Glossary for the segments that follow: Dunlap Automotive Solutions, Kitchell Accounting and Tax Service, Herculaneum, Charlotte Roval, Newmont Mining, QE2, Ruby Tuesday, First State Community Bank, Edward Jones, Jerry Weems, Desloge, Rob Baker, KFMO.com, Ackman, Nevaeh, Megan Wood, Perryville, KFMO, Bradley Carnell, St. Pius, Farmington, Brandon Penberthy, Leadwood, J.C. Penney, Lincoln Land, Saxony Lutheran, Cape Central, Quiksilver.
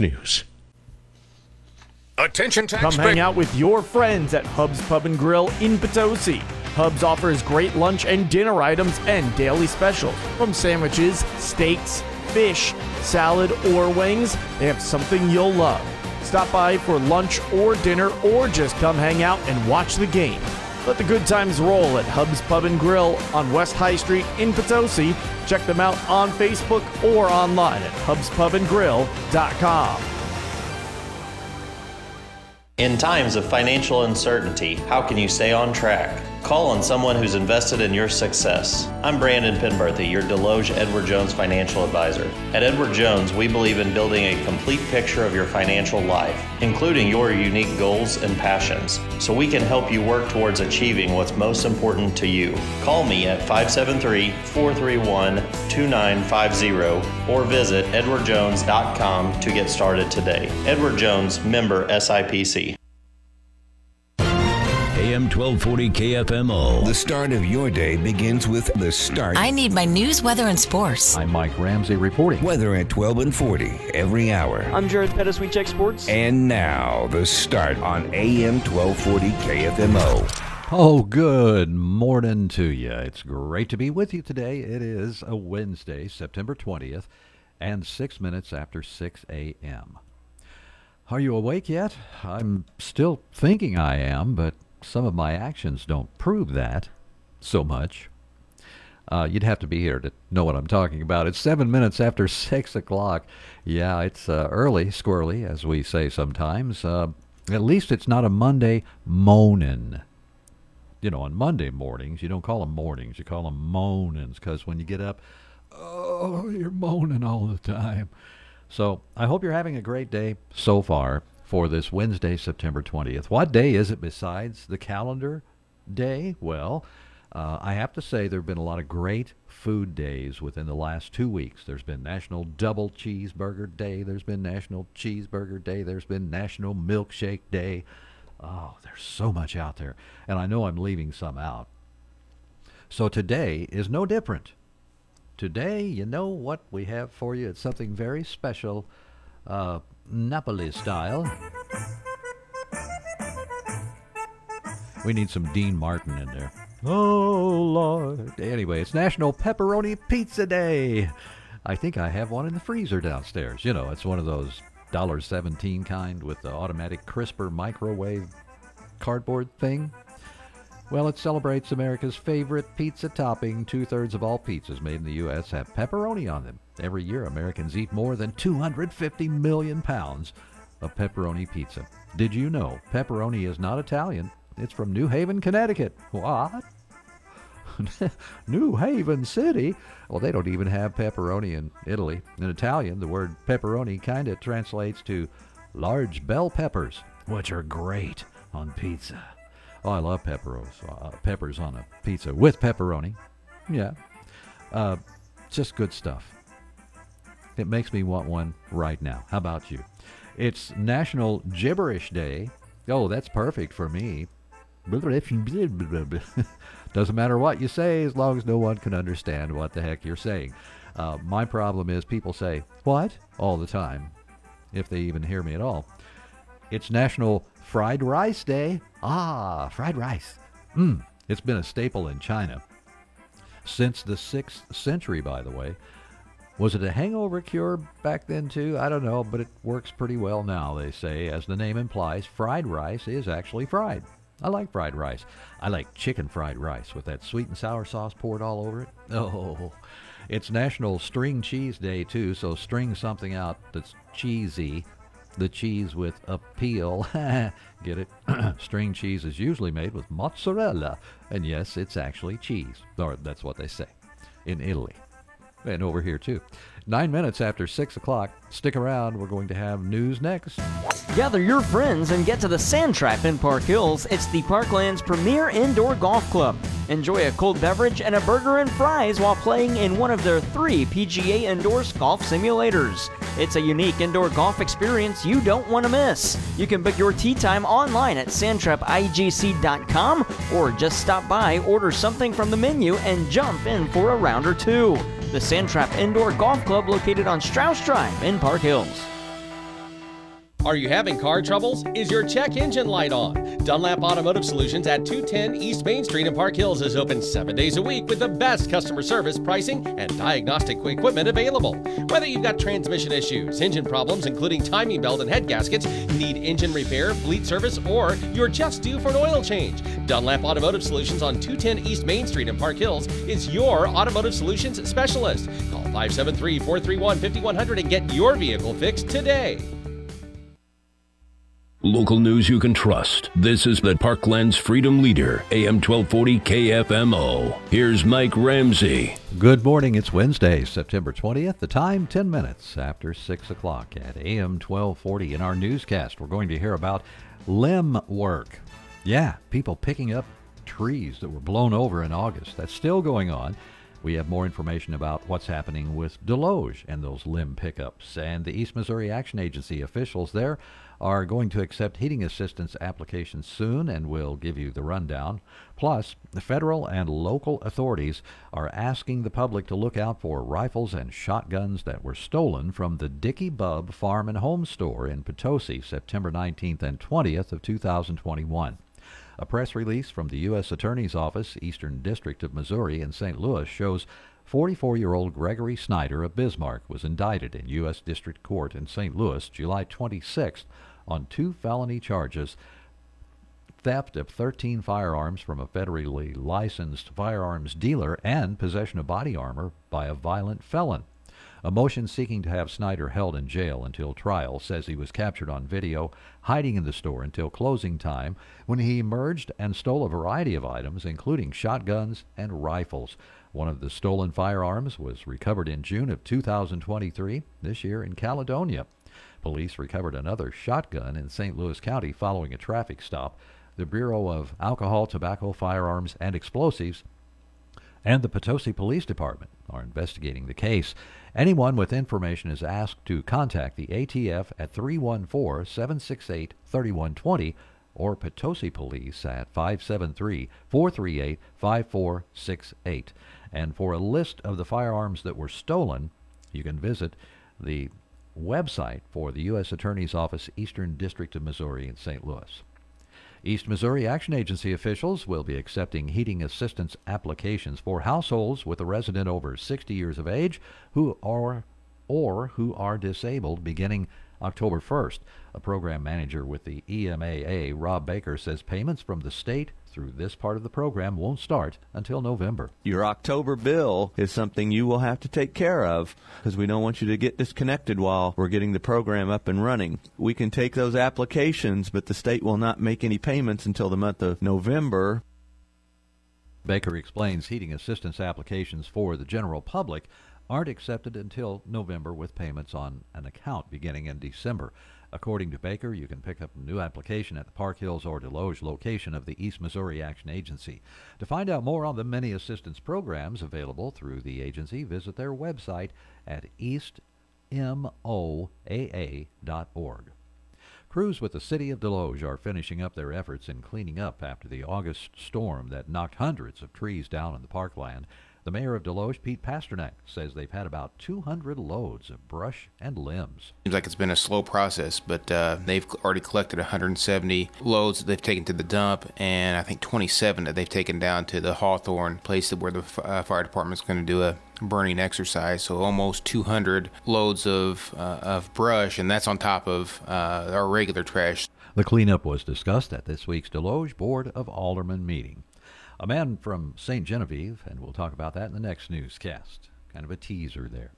News. Attention tax. Come hang out with your friends at Hub's Pub and Grill in Potosi. Hub's offers great lunch and dinner items and daily specials. From sandwiches, steaks, fish, salad, or wings, they have something you'll love. Stop by for lunch or dinner, or just come hang out and watch the game. Let the good times roll at Hub's Pub and Grill on West High Street in Potosi. Check them out on Facebook or online at hubspubandgrill.com. In times of financial uncertainty, how can you stay on track? Call on someone who's invested in your success. I'm Brandon Penberthy, your Desloge Edward Jones financial advisor. At Edward Jones, we believe in building a complete picture of your financial life, including your unique goals and passions, so we can help you work towards achieving what's most important to you. Call me at 573-431-2950 or visit edwardjones.com to get started today. Edward Jones, member SIPC. AM 1240 KFMO. The start of your day begins with The Start. I need my news, weather, and sports. I'm Mike Ramsey reporting. Weather at 12 and 40 every hour. I'm Jared Pettis. We check sports. And now, The Start on AM 1240 KFMO. Oh, good morning to you. It's great to be with you today. It is a Wednesday, September 20th, and 6 minutes after 6 a.m. Are you awake yet? I'm still thinking I am, but some of my actions don't prove that so much. You'd have to be here to know what I'm talking about. It's 7 minutes after 6 o'clock. Yeah, it's early, squirrely, as we say sometimes. At least it's not a Monday moanin'. You know, on Monday mornings, you don't call them mornings. You call them moanins, because when you get up, oh, you're moaning all the time. So I hope you're having a great day so far. For this Wednesday, September 20th. What day is it besides the calendar day? Well, I have to say there have been a lot of great food days within the last 2 weeks. There's been National Double Cheeseburger Day. There's been National Cheeseburger Day. There's been National Milkshake Day. Oh, there's so much out there. And I know I'm leaving some out. So today is no different. Today, you know what we have for you. It's something very special. Napoli style. We need some Dean Martin in there. Oh, Lord. Anyway, it's National Pepperoni Pizza Day. I think I have one in the freezer downstairs. You know, it's one of those $1.17 kind with the automatic crisper microwave cardboard thing. Well, it celebrates America's favorite pizza topping. Two-thirds of all pizzas made in the U.S. have pepperoni on them. Every year, Americans eat more than 250 million pounds of pepperoni pizza. Did you know pepperoni is not Italian? It's from New Haven, Connecticut. What? New Haven City? Well, they don't even have pepperoni in Italy. In Italian, the word pepperoni kind of translates to large bell peppers, which are great on pizza. Oh, I love peppers on a pizza with pepperoni. Yeah. Just good stuff. It makes me want one right now. How about you? It's National Gibberish Day. Oh, that's perfect for me. Doesn't matter what you say as long as no one can understand what the heck you're saying. My problem is people say, what? All the time, if they even hear me at all. It's National Fried Rice Day. Ah, fried rice. It's been a staple in China since the 6th century, by the way. Was it a hangover cure back then, too? I don't know, but it works pretty well now, they say. As the name implies, fried rice is actually fried. I like fried rice. I like chicken fried rice with that sweet and sour sauce poured all over it. Oh, it's National String Cheese Day, too, so string something out that's cheesy. The cheese with a peel. Get it? String cheese is usually made with mozzarella. And yes, it's actually cheese. Or that's what they say in Italy. And over here, too. 9 minutes after 6 o'clock. Stick around. We're going to have news next. Gather your friends and get to the Sand Trap in Park Hills. It's the Parkland's premier indoor golf club. Enjoy a cold beverage and a burger and fries while playing in one of their 3 PGA-endorsed golf simulators. It's a unique indoor golf experience you don't want to miss. You can book your tee time online at sandtrapigc.com or just stop by, order something from the menu, and jump in for a round or two. The Sand Trap Indoor Golf Club located on Strauss Drive in Park Hills. Are you having car troubles? Is your check engine light on? Dunlap Automotive Solutions at 210 East Main Street in Park Hills is open 7 days a week with the best customer service, pricing, and diagnostic equipment available. Whether you've got transmission issues, engine problems including timing belt and head gaskets, need engine repair, fleet service, or you're just due for an oil change, Dunlap Automotive Solutions on 210 East Main Street in Park Hills is your automotive solutions specialist. Call 573-431-5100 and get your vehicle fixed today. Local news you can trust. This is the Parkland's Freedom Leader, AM 1240 KFMO. Here's Mike Ramsey. Good morning. It's Wednesday, September 20th. The time, 10 minutes after 6 o'clock at AM 1240. In our newscast, we're going to hear about limb work. Yeah, people picking up trees that were blown over in August. That's still going on. We have more information about what's happening with Desloge and those limb pickups. And the East Missouri Action Agency officials there are going to accept heating assistance applications soon, and we'll give you the rundown. Plus, the federal and local authorities are asking the public to look out for rifles and shotguns that were stolen from the Dickey Bubb Farm and Home Store in Potosi, September 19th and 20th of 2021. A press release from the U.S. Attorney's Office, Eastern District of Missouri in St. Louis shows 44-year-old Gregory Snyder of Bismarck was indicted in U.S. District Court in St. Louis July 26th on two felony charges, theft of 13 firearms from a federally licensed firearms dealer and possession of body armor by a violent felon. A motion seeking to have Snyder held in jail until trial says he was captured on video hiding in the store until closing time when he emerged and stole a variety of items, including shotguns and rifles. One of the stolen firearms was recovered in June of 2023, this year in Caledonia. Police recovered another shotgun in St. Louis County following a traffic stop. The Bureau of Alcohol, Tobacco, Firearms, and Explosives and the Potosi Police Department are investigating the case. Anyone with information is asked to contact the ATF at 314-768-3120 or Potosi Police at 573-438-5468. And for a list of the firearms that were stolen, you can visit the website for the U.S. Attorney's Office, Eastern District of Missouri in St. Louis. East Missouri Action Agency officials will be accepting heating assistance applications for households with a resident over 60 years of age who are or who are disabled beginning October 1st. A program manager with the EMAA, Rob Baker, says payments from the state through this part of the program won't start until November. Your October bill is something you will have to take care of because we don't want you to get disconnected while we're getting the program up and running. We can take those applications, but the state will not make any payments until the month of November. Baker explains heating assistance applications for the general public aren't accepted until November with payments on an account beginning in December. According to Baker, you can pick up a new application at the Park Hills or Desloge location of the East Missouri Action Agency. To find out more on the many assistance programs available through the agency, visit their website at eastmoaa.org. Crews with the city of Desloge are finishing up their efforts in cleaning up after the August storm that knocked hundreds of trees down in the parkland. The mayor of Desloge, Pete Pasternak, says they've had about 200 loads of brush and limbs. Seems like it's been a slow process, but they've already collected 170 loads that they've taken to the dump, and I think 27 that they've taken down to the Hawthorne place where the fire department's going to do a burning exercise. So almost 200 loads of brush, and that's on top of our regular trash. The cleanup was discussed at this week's Desloge Board of Aldermen meeting. A man from St. Genevieve, and we'll talk about that in the next newscast. Kind of a teaser there.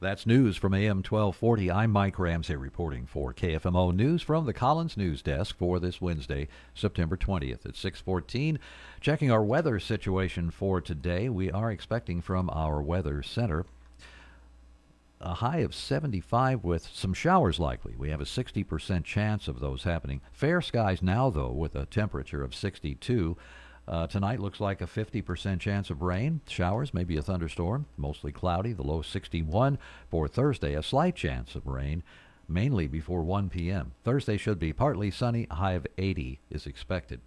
That's news from AM 1240. I'm Mike Ramsey reporting for KFMO News from the Collins News Desk for this Wednesday, September 20th at 6:14. Checking our weather situation for today. We are expecting from our weather center a high of 75 with some showers likely. We have a 60% chance of those happening. Fair skies now, though, with a temperature of 62. Tonight looks like a 50% chance of rain, showers, maybe a thunderstorm, mostly cloudy, the low 61. For Thursday, a slight chance of rain, mainly before 1 p.m. Thursday should be partly sunny, a high of 80 is expected.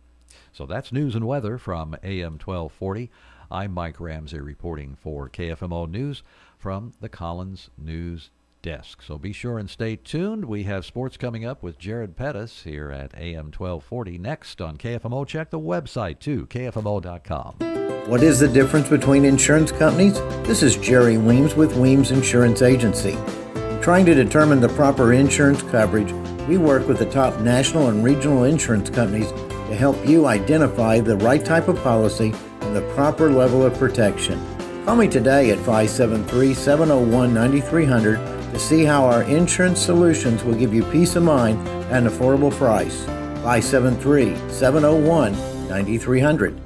So that's news and weather from AM 1240. I'm Mike Ramsey reporting for KFMO News from the Collins News Desk. So be sure and stay tuned. We have sports coming up with Jared Pettis here at AM 1240. Next on KFMO, check the website too, KFMO.com. What is the difference between insurance companies? This is Jerry Weems with Weems Insurance Agency. Trying to determine the proper insurance coverage, we work with the top national and regional insurance companies to help you identify the right type of policy and the proper level of protection. Call me today at 573-701-9300 to see how our insurance solutions will give you peace of mind at an affordable price. 573-701-9300.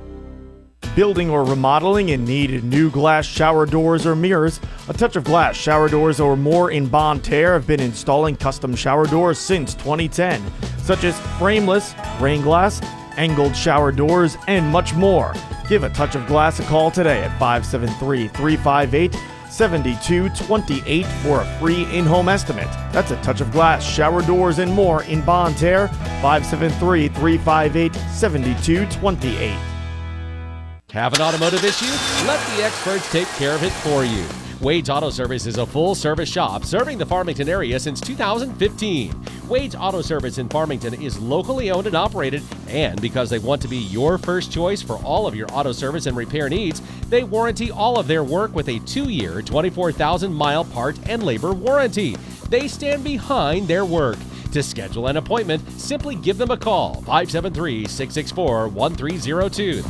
Building or remodeling and need new glass shower doors or mirrors? A Touch of Glass shower doors or more in Bonne Terre have been installing custom shower doors since 2010, such as frameless, rain glass, angled shower doors, and much more. Give A Touch of Glass a call today at 573-358-7228 for a free in-home estimate. That's A Touch of Glass shower doors and more in Bonne Terre, 573-358-7228. Have an automotive issue? Let the experts take care of it for you. Wade's Auto Service is a full-service shop serving the Farmington area since 2015. Wade's Auto Service in Farmington is locally owned and operated, and because they want to be your first choice for all of your auto service and repair needs, they warranty all of their work with a 2-year, 24,000-mile part and labor warranty. They stand behind their work. To schedule an appointment, simply give them a call, 573-664-1302.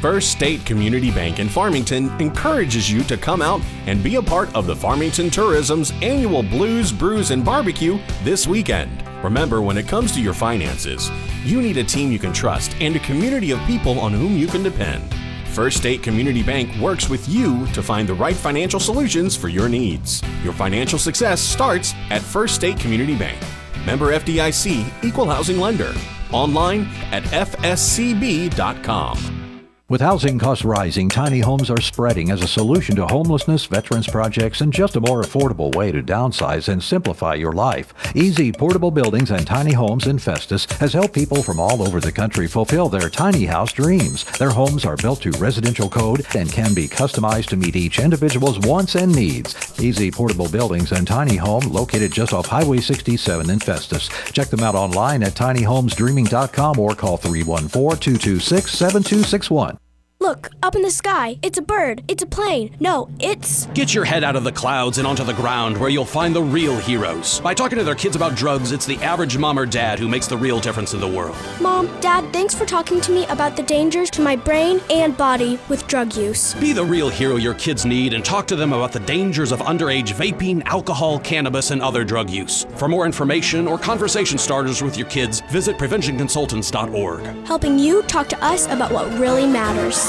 First State Community Bank in Farmington encourages you to come out and be a part of the Farmington Tourism's annual Blues, Brews, and Barbecue this weekend. Remember, when it comes to your finances, you need a team you can trust and a community of people on whom you can depend. First State Community Bank works with you to find the right financial solutions for your needs. Your financial success starts at First State Community Bank. Member FDIC, Equal Housing Lender. Online at fscb.com. With housing costs rising, tiny homes are spreading as a solution to homelessness, veterans projects, and just a more affordable way to downsize and simplify your life. Easy Portable Buildings and Tiny Homes in Festus has helped people from all over the country fulfill their tiny house dreams. Their homes are built to residential code and can be customized to meet each individual's wants and needs. Easy Portable Buildings and Tiny Home, located just off Highway 67 in Festus. Check them out online at tinyhomesdreaming.com or call 314-226-7261. Look, up in the sky. It's a bird. It's a plane. No, it's... Get your head out of the clouds and onto the ground where you'll find the real heroes. By talking to their kids about drugs, it's the average mom or dad who makes the real difference in the world. Mom, Dad, thanks for talking to me about the dangers to my brain and body with drug use. Be the real hero your kids need and talk to them about the dangers of underage vaping, alcohol, cannabis, and other drug use. For more information or conversation starters with your kids, visit preventionconsultants.org. Helping you talk to us about what really matters.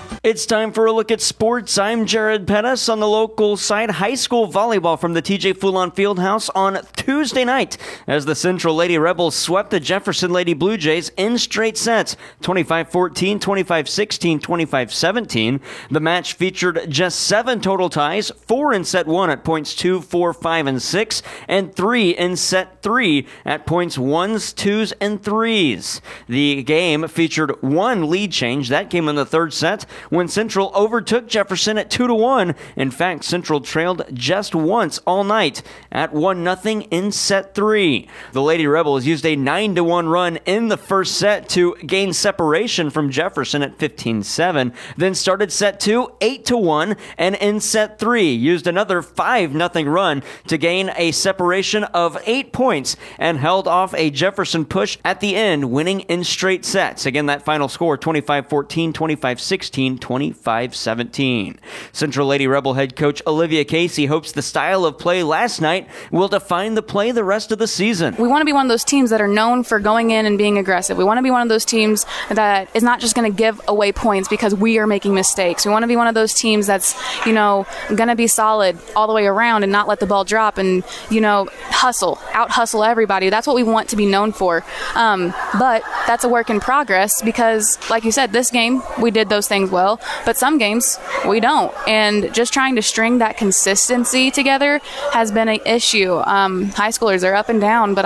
It's time for a look at sports. I'm Jared Pettis. On the local side, high school volleyball from the TJ Foulon Fieldhouse on Tuesday night as the Central Lady Rebels swept the Jefferson Lady Blue Jays in straight sets, 25-14, 25-16, 25-17. The match featured just 7 total ties, 4 in set 1 at points 2, 4, 5, and 6, and 3 in set 3 at points 1s, 2s, and 3s. The game featured 1 lead change. That came in the 3rd set, when Central overtook Jefferson at 2-1. In fact, Central trailed just once all night at 1-0 in set 3. The Lady Rebels used a 9-1 run in the first set to gain separation from Jefferson at 15-7, then started set 2 8-1, and in set 3 used another 5-0 run to gain a separation of 8 points and held off a Jefferson push at the end, winning in straight sets. Again, that final score, 25-14, 25-16, 25-17. Central Lady Rebel head coach Olivia Casey hopes the style of play last night will define the play the rest of the season. We want to be one of those teams that are known for going in and being aggressive. We want to be one of those teams that is not just going to give away points because we are making mistakes. We want to be one of those teams that's, going to be solid all the way around and not let the ball drop and, hustle, out-hustle everybody. That's what we want to be known for. But that's a work in progress because, like you said, this game we did those things well, but some games we don't. And just trying to string that consistency together has been an issue. High schoolers are up and down, but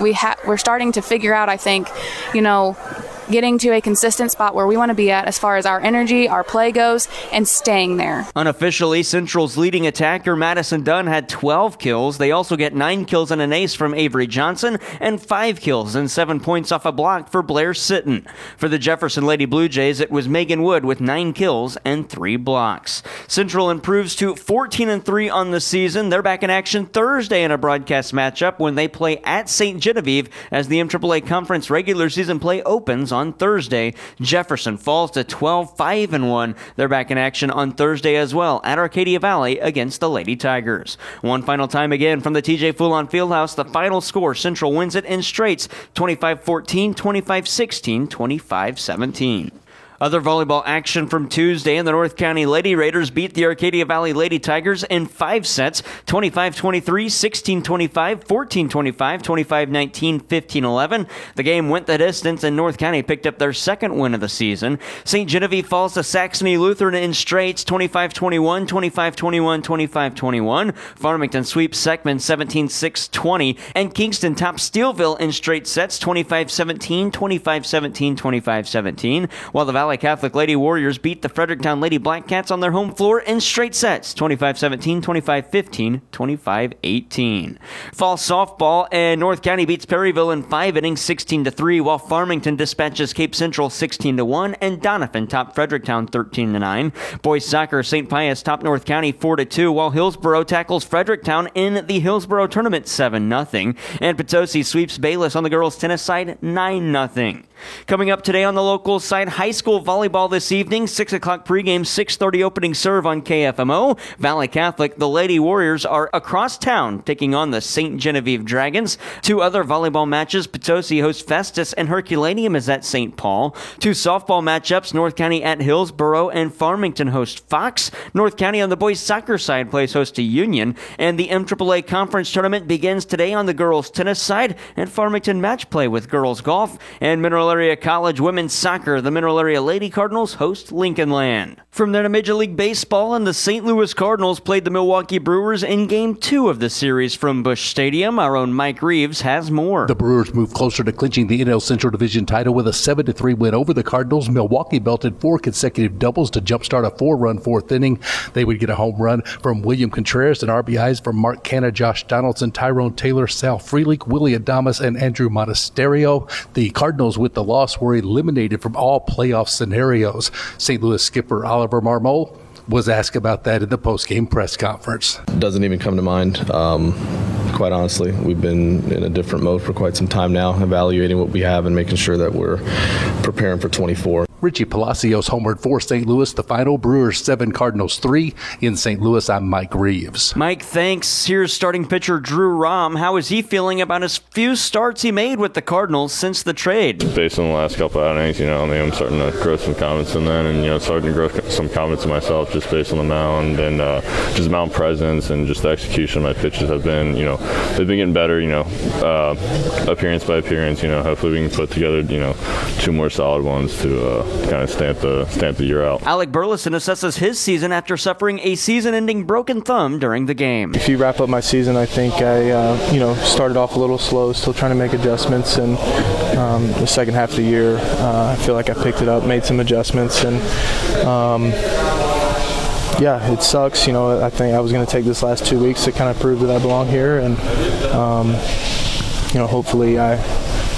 we're starting to figure out, I think, getting to a consistent spot where we want to be at as far as our energy, our play goes, and staying there. Unofficially, Central's leading attacker, Madison Dunn, had 12 kills. They also get 9 kills and an ace from Avery Johnson and 5 kills and 7 points off a block for Blair Sitton. For the Jefferson Lady Blue Jays, it was Megan Wood with 9 kills and 3 blocks. Central improves to 14-3 on the season. They're back in action Thursday in a broadcast matchup when they play at St. Genevieve as the MAAA Conference regular season play opens on Thursday. Jefferson falls to 12-5-1. They're back in action on Thursday as well at Arcadia Valley against the Lady Tigers. One final time again from the TJ Foulon Fieldhouse, the final score. Central wins it in straights, 25-14, 25-16, 25-17. Other volleyball action from Tuesday, and the North County Lady Raiders beat the Arcadia Valley Lady Tigers in 5 sets, 25-23, 16-25, 14-25, 25-19, 15-11. The game went the distance, and North County picked up their second win of the season. St. Genevieve falls to Saxony Lutheran in straights, 25-21, 25-21, 25-21. Farmington sweeps Seckman 17-6, 20, and Kingston tops Steelville in straight sets, 25-17, 25-17, 25-17, while the Valley Catholic Lady Warriors beat the Fredericktown Lady Black Cats on their home floor in straight sets, 25-17, 25-15, 25-18. Fall softball, and North County beats Perryville in 5 innings, 16-3, while Farmington dispatches Cape Central 16-1, and Donovan topped Fredericktown 13-9. Boys soccer, St. Pius topped North County 4-2, while Hillsborough tackles Fredericktown in the Hillsborough Tournament 7-0, and Potosi sweeps Bayless on the girls' tennis side 9-0. Coming up today on the local side, high school volleyball this evening, 6 o'clock pregame, 6:30 opening serve on KFMO. Valley Catholic, the Lady Warriors are across town taking on the St. Genevieve Dragons. 2 other volleyball matches, Potosi hosts Festus and Herculaneum is at St. Paul. 2 softball matchups, North County at Hillsborough and Farmington host Fox. North County on the boys soccer side plays host to Union. And the MAAA Conference Tournament begins today on the girls tennis side, and Farmington match play with girls golf and Mineral Area College women's soccer. The Mineral Area Lady Cardinals host Lincoln Land. From there to Major League Baseball, and the St. Louis Cardinals played the Milwaukee Brewers in Game 2 of the series from Busch Stadium. Our own Mike Reeves has more. The Brewers move closer to clinching the NL Central Division title with a 7-3 win over the Cardinals. Milwaukee belted 4 consecutive doubles to jumpstart a 4-run 4th inning. They would get a home run from William Contreras and RBIs from Mark Canha, Josh Donaldson, Tyrone Taylor, Sal Frelick, Willie Adames, and Andrew Monasterio. The Cardinals with the loss were eliminated from all playoff scenarios. St. Louis skipper Oliver Marmol was asked about that in the post-game press conference. Doesn't even come to mind, quite honestly. We've been in a different mode for quite some time now, evaluating what we have and making sure that we're preparing for 24. Richie Palacios homered for St. Louis. The final, Brewers 7, Cardinals 3. In St. Louis, I'm Mike Reeves. Mike, thanks. Here's starting pitcher Drew Rahm. How is he feeling about his few starts he made with the Cardinals since the trade? Based on the last couple of outings, I'm starting to grow some confidence in that, and starting to grow some confidence in myself just based on the mound and just mound presence and just the execution of my pitches have been, they've been getting better, appearance by appearance. Hopefully we can put together, 2 more solid ones to kind of stamp the year out. Alec Burleson assesses his season after suffering a season-ending broken thumb during the game. If you wrap up my season, I think I, started off a little slow, still trying to make adjustments, and the second half of the year, I feel like I picked it up, made some adjustments, and yeah, it sucks. I think I was going to take this last 2 weeks to kind of prove that I belong here, and hopefully I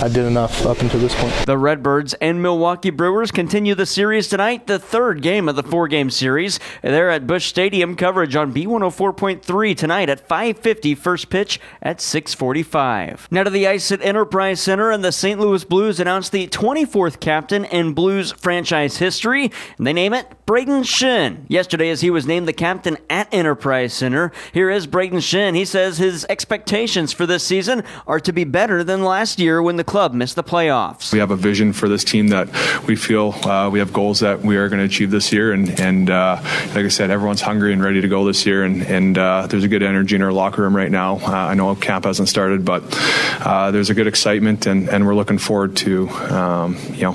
did enough up until this point. The Redbirds and Milwaukee Brewers continue the series tonight, the third game of the 4-game series. They're at Busch Stadium. Coverage on B104.3 tonight at 5:50, first pitch at 6:45. Now to the ice at Enterprise Center, and the St. Louis Blues announced the 24th captain in Blues franchise history, and they name it Braden Shin yesterday as he was named the captain at Enterprise Center. Here is Braden Shin. He says his expectations for this season are to be better than last year when the club missed the playoffs. We have a vision for this team that we feel we have goals that we are going to achieve this year. And like I said, everyone's hungry and ready to go this year. And there's a good energy in our locker room right now. I know camp hasn't started, but there's a good excitement, and we're looking forward to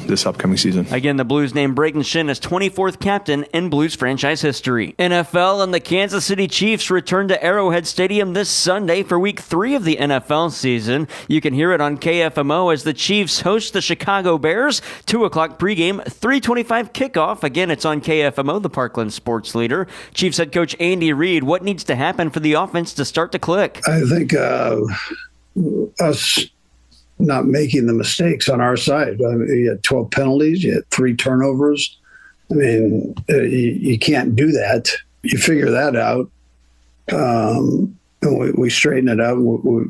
this upcoming season. Again, the Blues named Braden Shin as 24th captain in Blues franchise history. NFL and the Kansas City Chiefs return to Arrowhead Stadium this Sunday for Week 3 of the NFL season. You can hear it on KFMO as the Chiefs host the Chicago Bears. 2 o'clock pregame, 3:25 kickoff. Again, it's on KFMO, the Parkland sports leader. Chiefs head coach Andy Reid, what needs to happen for the offense to start to click? I think us not making the mistakes on our side. I mean, you had 12 penalties, you had 3 turnovers. I mean, you can't do that. You figure that out. And we straighten it out.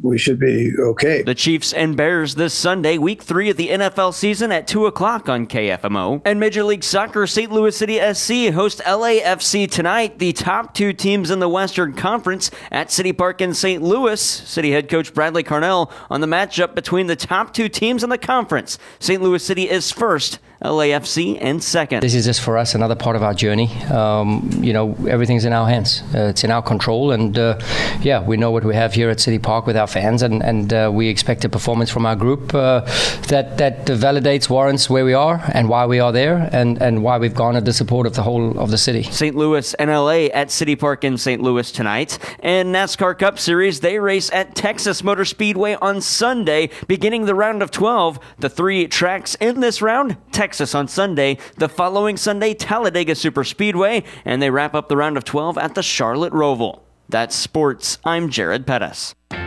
We should be okay. The Chiefs and Bears this Sunday, Week 3 of the NFL season at 2 o'clock on KFMO. And Major League Soccer, St. Louis City SC host LAFC tonight, the top 2 teams in the Western Conference at City Park in St. Louis. City head coach Bradley Carnell on the matchup between the top 2 teams in the conference. St. Louis City is first, LAFC in second. This is just for us another part of our journey. Everything's in our hands. It's in our control, and we know what we have here at City Park with our fans, and we expect a performance from our group that validates, warrants where we are and why we are there, and why we've garnered the support of the whole of the city. St. Louis and LA at City Park in St. Louis tonight, and NASCAR Cup Series, they race at Texas Motor Speedway on Sunday, beginning the round of 12. The 3 tracks in this round: Texas on Sunday, the following Sunday, Talladega Superspeedway, and they wrap up the round of 12 at the Charlotte Roval. That's sports. I'm Jared Pettis.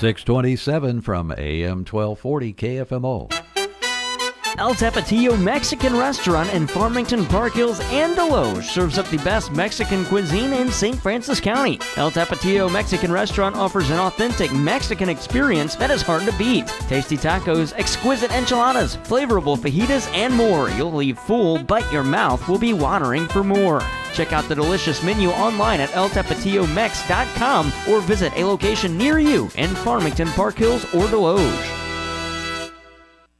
6:27 from AM 1240 KFMO. El Tapatio Mexican Restaurant in Farmington, Park Hills, and Desloge serves up the best Mexican cuisine in St. Francis County. El Tapatio Mexican Restaurant offers an authentic Mexican experience that is hard to beat. Tasty tacos, exquisite enchiladas, flavorful fajitas, and more. You'll leave full, but your mouth will be watering for more. Check out the delicious menu online at eltapatiomex.com or visit a location near you in Farmington, Park Hills, or Desloge.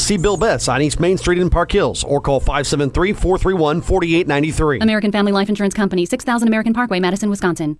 See Bill Betts on East Main Street in Park Hills or call 573-431-4893. American Family Life Insurance Company, 6000 American Parkway, Madison, Wisconsin.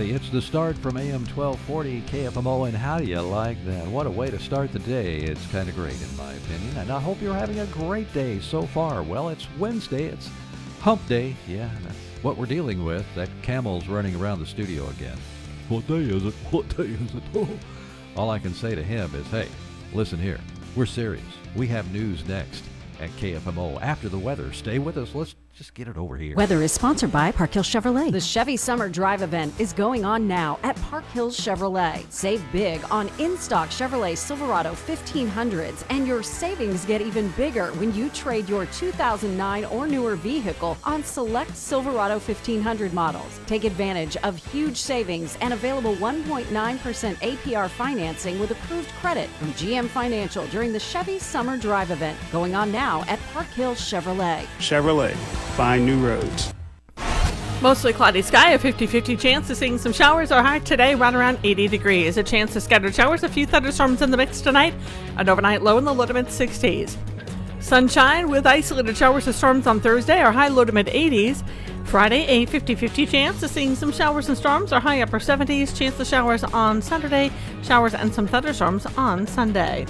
everybody. It's The Start from AM 1240 KFMO, and how do you like that? What a way to start the day. It's kind of great, in my opinion, and I hope you're having a great day so far. Well, it's Wednesday. It's hump day. Yeah, that's what we're dealing with. That camel's running around the studio again. What day is it? What day is it? Oh. All I can say to him is, hey, listen here. We're serious. We have news next at KFMO. After the weather, stay with us. Let's just get it over here. Weather is sponsored by Park Hill Chevrolet. The Chevy Summer Drive event is going on now at Park Hill Chevrolet. Save big on in-stock Chevrolet Silverado 1500s, and your savings get even bigger when you trade your 2009 or newer vehicle on select Silverado 1500 models. Take advantage of huge savings and available 1.9% APR financing with approved credit from GM Financial during the Chevy Summer Drive event going on now at Park Hill Chevrolet. Chevrolet. Find new roads. Mostly cloudy sky, a 50-50 chance of seeing some showers. Our high today right around 80 degrees. A chance of scattered showers, a few thunderstorms in the mix tonight. An overnight low in the low to mid 60s. Sunshine with isolated showers and storms on Thursday. Our high low to mid 80s. Friday, a 50-50 chance of seeing some showers and storms. Our high upper 70s. Chance of showers on Saturday. Showers and some thunderstorms on Sunday.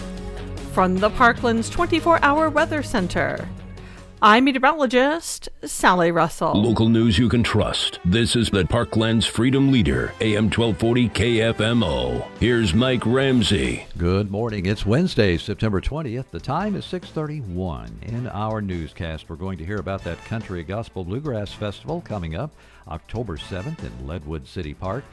From the Parkland's 24-hour weather center, I'm meteorologist Sally Russell. Local news you can trust. This is the Parkland's Freedom Leader, AM 1240 KFMO. Here's Mike Ramsey. Good morning. It's Wednesday, September 20th. The time is 6:31. In our newscast, we're going to hear about that Country Gospel Bluegrass Festival coming up October 7th in Leadwood City Park.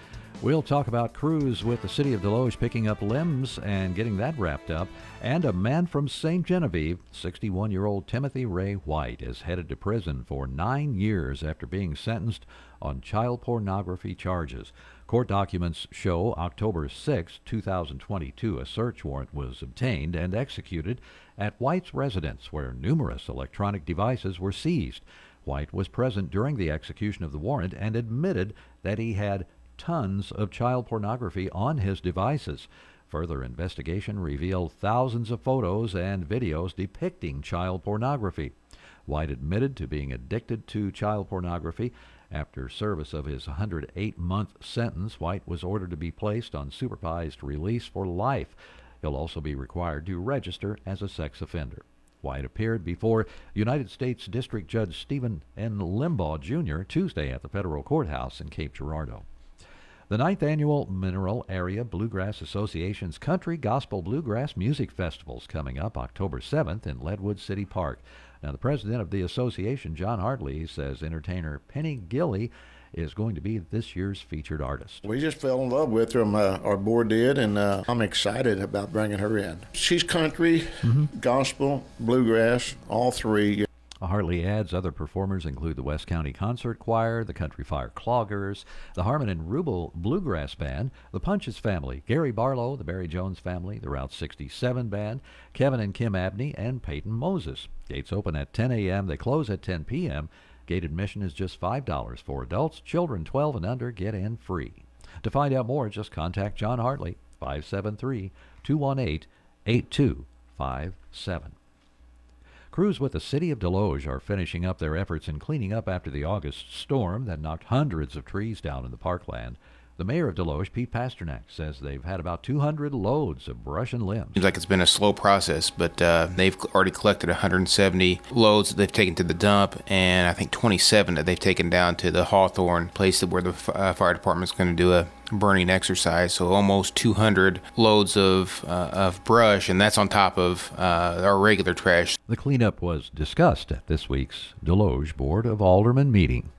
We'll talk about crews with the city of Desloge picking up limbs and getting that wrapped up. And a man from St. Genevieve, 61-year-old Timothy Ray White, is headed to prison for 9 years after being sentenced on child pornography charges. Court documents show October 6, 2022, a search warrant was obtained and executed at White's residence, where numerous electronic devices were seized. White was present during the execution of the warrant and admitted that he had tons of child pornography on his devices. Further investigation revealed thousands of photos and videos depicting child pornography. White admitted to being addicted to child pornography. After service of his 108-month sentence, White was ordered to be placed on supervised release for life. He'll also be required to register as a sex offender. White appeared before United States District Judge Stephen N. Limbaugh, Jr. Tuesday at the federal courthouse in Cape Girardeau. The 9th Annual Mineral Area Bluegrass Association's Country Gospel Bluegrass Music Festival is coming up October 7th in Leadwood City Park. Now, the president of the association, John Hartley, says entertainer Penny Gilley is going to be this year's featured artist. We just fell in love with her, our board did, and I'm excited about bringing her in. She's country, gospel, bluegrass, all three. Hartley adds other performers include the West County Concert Choir, the Country Fire Cloggers, the Harmon and Rubel Bluegrass Band, the Punches Family, Gary Barlow, the Barry Jones Family, the Route 67 Band, Kevin and Kim Abney, and Peyton Moses. Gates open at 10 a.m. They close at 10 p.m. Gate admission is just $5 for adults. Children 12 and under get in free. To find out more, just contact John Hartley, 573-218-8257. Crews with the city of Desloge are finishing up their efforts in cleaning up after the August storm that knocked hundreds of trees down in the parkland. The mayor of Desloge, Pete Pasternak, says they've had about 200 loads of brush and limbs. Seems like it's been a slow process, but they've already collected 170 loads that they've taken to the dump, and I think 27 that they've taken down to the Hawthorne place where the fire department's going to do a burning exercise. So almost 200 loads of brush, and that's on top of our regular trash. The cleanup was discussed at this week's Desloge Board of Aldermen meeting.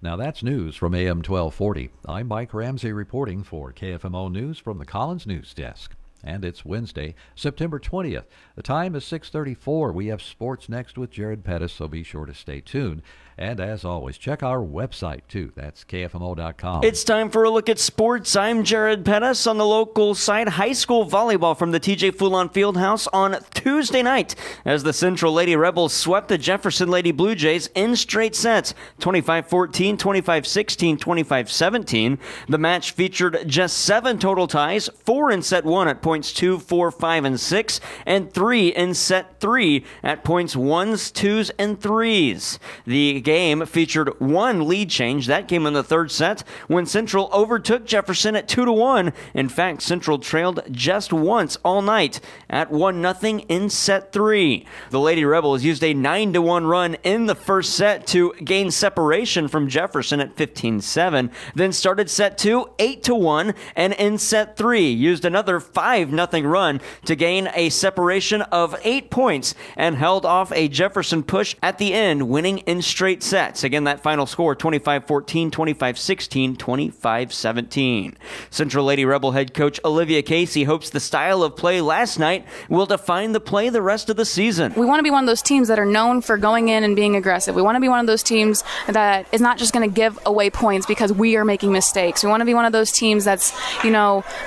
Now that's news from AM 1240. I'm Mike Ramsey reporting for KFMO News from the Collins News Desk. And it's Wednesday, September 20th. The time is 6:34. We have sports next with Jared Pettis, so be sure to stay tuned. And as always, check our website, too. That's KFMO.com. It's time for a look at sports. I'm Jared Pettis. On the local side, high school volleyball from the TJ Foulon Fieldhouse on Tuesday night as the Central Lady Rebels swept the Jefferson Lady Blue Jays in straight sets, 25-14, 25-16, 25-17. The match featured just 7 total ties, 4 in set 1 at points 2, 4, 5, and 6, and 3 in set 3 at points 1s, 2s, and 3s. The game featured one lead change. That came in the third set when Central overtook Jefferson at 2-1. In fact, Central trailed just once all night at 1-0 in set 3. The Lady Rebels used a 9-1 run in the first set to gain separation from Jefferson at 15-7, then started set 2 8-1, and in set 3 used another 5-0 run to gain a separation of 8 points and held off a Jefferson push at the end, winning in straight sets. Again, that final score 25-14, 25-16, 25-17. Central Lady Rebel head coach Olivia Casey hopes the style of play last night will define the play the rest of the season. We want to be one of those teams that are known for going in and being aggressive. We want to be one of those teams that is not just going to give away points because we are making mistakes. We want to be one of those teams that's,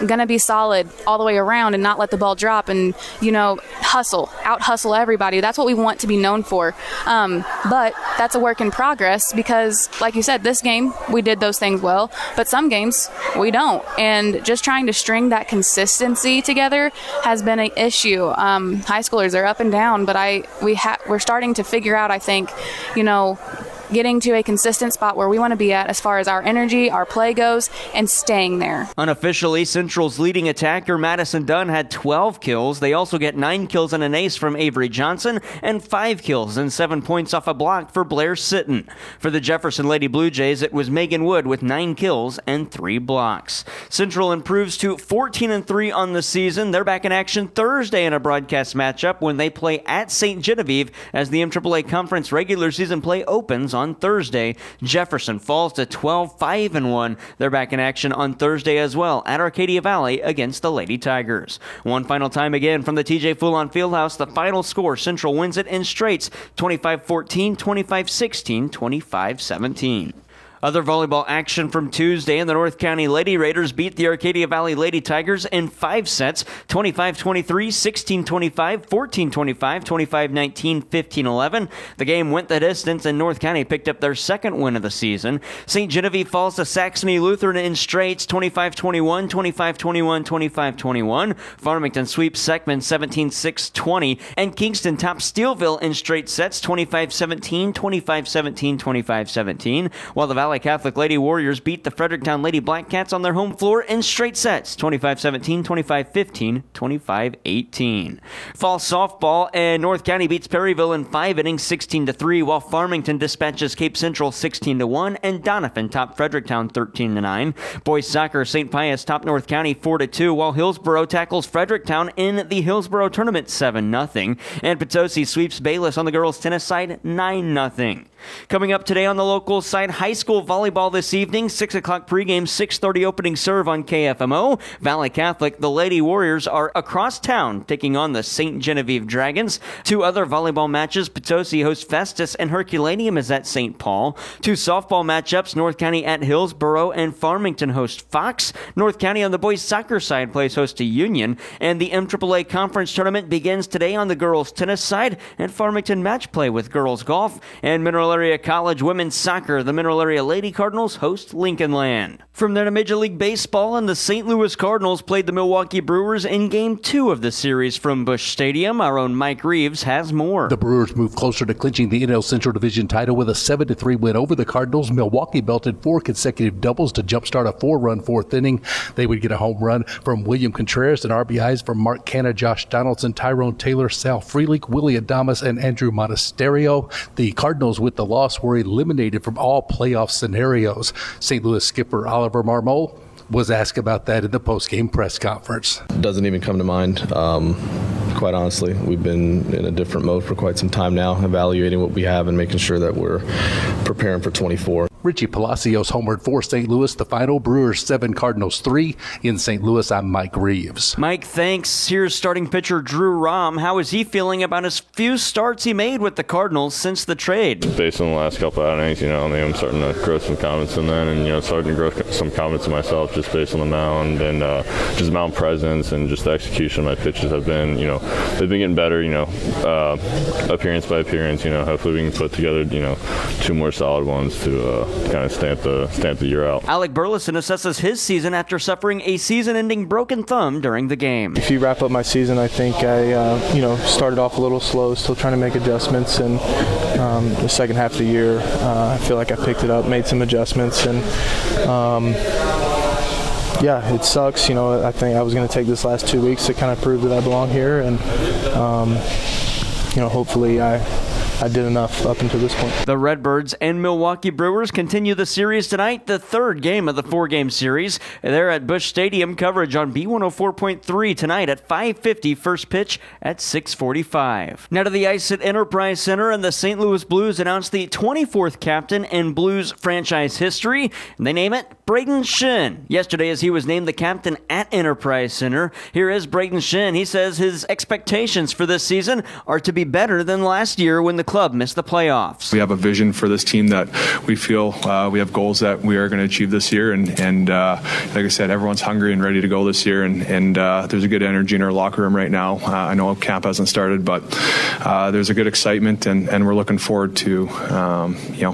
going to be solid all the way around and not let the ball drop and, hustle, out-hustle everybody. That's what we want to be known for. But that's a work in progress because, like you said, this game we did those things well, but some games we don't. And just trying to string that consistency together has been an issue. High schoolers are up and down, but we're starting to figure out, I think, getting to a consistent spot where we want to be at as far as our energy, our play goes, and staying there. Unofficially, Central's leading attacker, Madison Dunn, had 12 kills. They also get 9 kills and an ace from Avery Johnson and 5 kills and 7 points off a block for Blair Sitton. For the Jefferson Lady Blue Jays, it was Megan Wood with 9 kills and 3 blocks. Central improves to 14-3 on the season. They're back in action Thursday in a broadcast matchup when they play at St. Genevieve as the MAAA Conference regular season play opens on Thursday. Jefferson falls to 12-5-1. They're back in action on Thursday as well at Arcadia Valley against the Lady Tigers. One final time again from the TJ Foulon Fieldhouse, the final score. Central wins it in straights, 25-14, 25-16, 25-17. Other volleyball action from Tuesday, and the North County Lady Raiders beat the Arcadia Valley Lady Tigers in 5 sets, 25-23, 16-25, 14-25, 25-19, 15-11. The game went the distance, and North County picked up their second win of the season. St. Genevieve falls to Saxony Lutheran in straights, 25-21, 25-21, 25-21. Farmington sweeps Seckman 17-6, 20, and Kingston tops Steelville in straight sets, 25-17, 25-17, 25-17, while the Valley Catholic Lady Warriors beat the Fredericktown Lady Black Cats on their home floor in straight sets, 25-17, 25-15, 25-18. Fall softball, and North County beats Perryville in 5 innings, 16-3, while Farmington dispatches Cape Central 16-1, and Donovan topped Fredericktown 13-9. Boys soccer, St. Pius topped North County 4-2, while Hillsborough tackles Fredericktown in the Hillsborough tournament 7-0, and Potosi sweeps Bayless on the girls' tennis side 9-0. Coming up today on the local side, high school volleyball this evening, 6 o'clock pregame, 6:30 opening serve on KFMO. Valley Catholic, the Lady Warriors are across town taking on the St. Genevieve Dragons. 2 other volleyball matches, Potosi hosts Festus and Herculaneum is at St. Paul. 2 softball matchups, North County at Hillsborough and Farmington hosts Fox. North County on the boys soccer side plays host to Union, and the MAAA Conference tournament begins today on the girls tennis side, and Farmington match play with girls golf, and Mineral Area College women's soccer, the Mineral Area Lady Cardinals host Lincoln Land. From there to Major League Baseball, and the St. Louis Cardinals played the Milwaukee Brewers in Game 2 of the series from Busch Stadium. Our own Mike Reeves has more. The Brewers move closer to clinching the NL Central Division title with a 7-3 win over the Cardinals. Milwaukee belted 4 consecutive doubles to jumpstart a 4-run 4th inning. They would get a home run from William Contreras and RBIs from Mark Canha, Josh Donaldson, Tyrone Taylor, Sal Frelick, Willie Adames, and Andrew Monasterio. The Cardinals with the loss were eliminated from all playoff scenarios. St. Louis skipper Oliver Marmol was asked about that in the post-game press conference. Doesn't even come to mind, quite honestly. We've been in a different mode for quite some time now, evaluating what we have and making sure that we're preparing for 24. Richie Palacios homered for St. Louis. The final, Brewers 7, Cardinals 3. In St. Louis, I'm Mike Reeves. Mike, thanks. Here's starting pitcher Drew Rahm. How is he feeling about his few starts he made with the Cardinals since the trade? Based on the last couple of outings, I'm starting to grow some confidence in that, and starting to grow some confidence in myself just based on the mound and just mound presence and just the execution of my pitches have been, they've been getting better, appearance by appearance. Hopefully we can put together, 2 more solid ones to kind of stamp the year out. Alec Burleson assesses his season after suffering a season-ending broken thumb during the game. If you wrap up my season, I think I started off a little slow, still trying to make adjustments, and the second half of the year, I feel like I picked it up, made some adjustments, and yeah, it sucks. You know, I think I was going to take this last 2 weeks to kind of prove that I belong here, and hopefully I did enough up until this point. The Redbirds and Milwaukee Brewers continue the series tonight, the third game of the four-game series. They're at Busch Stadium. Coverage on B104.3 tonight at 5:50, first pitch at 6:45. Now to the ice at Enterprise Center, and the St. Louis Blues announced the 24th captain in Blues franchise history, and they name it Braden Shin. Yesterday, as he was named the captain at Enterprise Center, here is Braden Shin. He says his expectations for this season are to be better than last year when the club missed the playoffs. We have a vision for this team that we feel we have goals that we are going to achieve this year, and like I said, everyone's hungry and ready to go this year, and there's a good energy in our locker room right now. I know camp hasn't started, but there's a good excitement, and we're looking forward to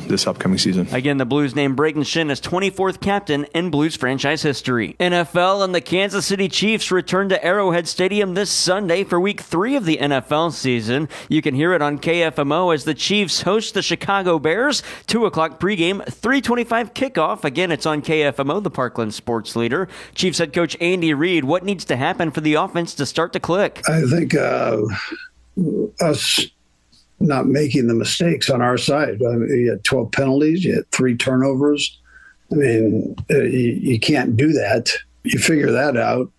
this upcoming season. Again, the Blues named Braden Shin as 24th captain in Blues franchise history. NFL and the Kansas City Chiefs return to Arrowhead Stadium this Sunday for Week 3 of the NFL season. You can hear it on KFMO as the Chiefs host the Chicago Bears. 2 o'clock pregame, 3:25 kickoff. Again, it's on KFMO, the Parkland sports leader. Chiefs head coach Andy Reid, what needs to happen for the offense to start to click? I think us not making the mistakes on our side. I mean, you had 12 penalties, you had 3 turnovers. I mean, you can't do that. You figure that out.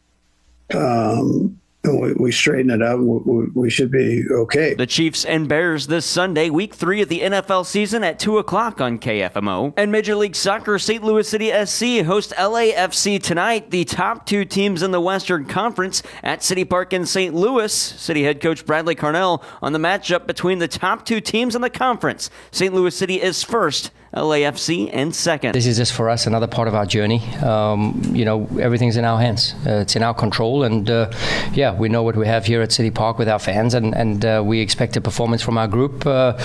We straighten it out, we should be okay. The Chiefs and Bears this Sunday, Week 3 of the NFL season at 2 o'clock on KFMO. And Major League Soccer, St. Louis City SC host LAFC tonight, the top 2 teams in the Western Conference at City Park in St. Louis. City head coach Bradley Carnell on the matchup between the top 2 teams in the conference. St. Louis City is first, LAFC in second. This is just for us another part of our journey. Everything's in our hands. It's in our control, and we know what we have here at City Park with our fans, and we expect a performance from our group that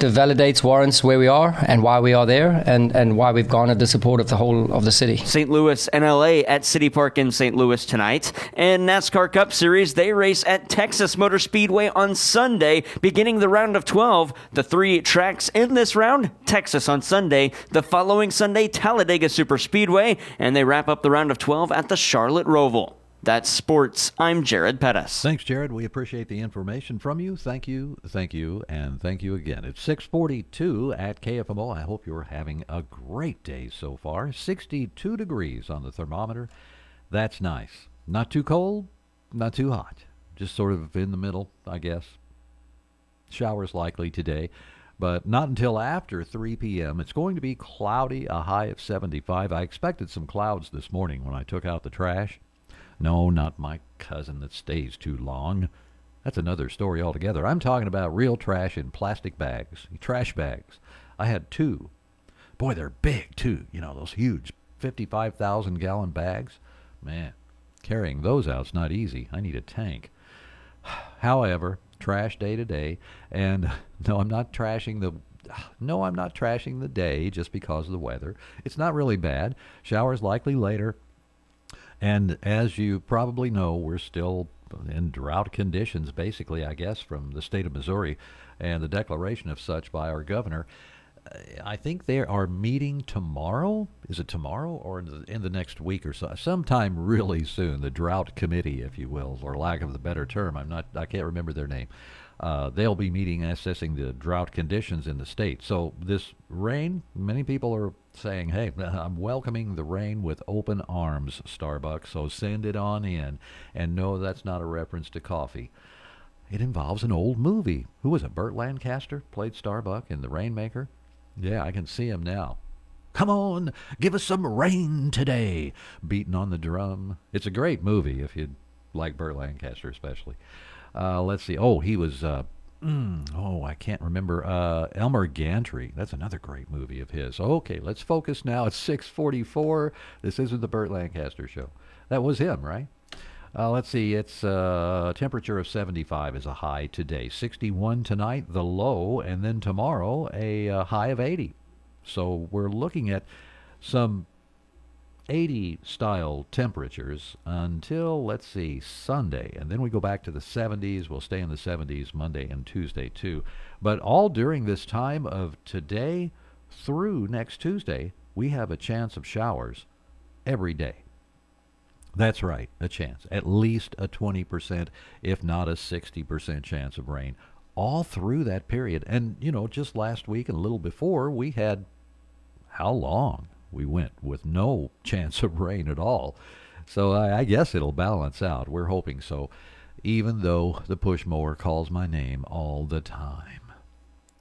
validates, warrants where we are and why we are there, and why we've garnered the support of the whole of the city. St. Louis and LA at City Park in St. Louis tonight. And NASCAR Cup Series, they race at Texas Motor Speedway on Sunday, beginning the round of 12. The 3 tracks in this round: Texas on Sunday, the following Sunday, Talladega Superspeedway, and they wrap up the round of 12 at the Charlotte Roval. That's sports. I'm Jared Pettis. Thanks, Jared. We appreciate the information from you. Thank you, and thank you again. It's 6:42 at KFMO. I hope you're having a great day so far. 62 degrees on the thermometer. That's nice. Not too cold, not too hot. Just sort of in the middle, I guess. Showers likely today, but not until after 3 p.m. It's going to be cloudy, a high of 75. I expected some clouds this morning when I took out the trash. No, not my cousin that stays too long. That's another story altogether. I'm talking about real trash in plastic bags, trash bags. I had 2. Boy, they're big, too. You know, those huge 55,000-gallon bags. Man, carrying those out's not easy. I need a tank. However, trash day to day, and no, I'm not trashing the day just because of the weather. It's not really bad. Showers likely later, and as you probably know, we're still in drought conditions, basically, I guess, from the state of Missouri and the declaration of such by our governor. I think they are meeting tomorrow. Is it tomorrow or in the next week or so? Sometime really soon, the drought committee, if you will, or lack of a better term. I can't remember their name. They'll be meeting and assessing the drought conditions in the state. So this rain, many people are saying, hey, I'm welcoming the rain with open arms, Starbucks. So send it on in. And no, that's not a reference to coffee. It involves an old movie. Who was it? Burt Lancaster played Starbuck in The Rainmaker. Yeah, I can see him now. Come on, give us some rain today. Beating on the drum. It's a great movie if you like Burt Lancaster especially. Let's see. Oh, he was, I can't remember. Elmer Gantry. That's another great movie of his. Okay, let's focus now. It's 6:44. This isn't the Burt Lancaster show. That was him, right? Let's see. It's temperature of 75 is a high today. 61 tonight, the low, and then tomorrow a high of 80. So we're looking at some 80-style temperatures until, let's see, Sunday. And then we go back to the 70s. We'll stay in the 70s Monday and Tuesday, too. But all during this time of today through next Tuesday, we have a chance of showers every day. That's right, a chance. At least a 20%, if not a 60% chance of rain all through that period. And, you know, just last week and a little before, we had how long? We went with no chance of rain at all. So I guess it'll balance out. We're hoping so, even though the push mower calls my name all the time.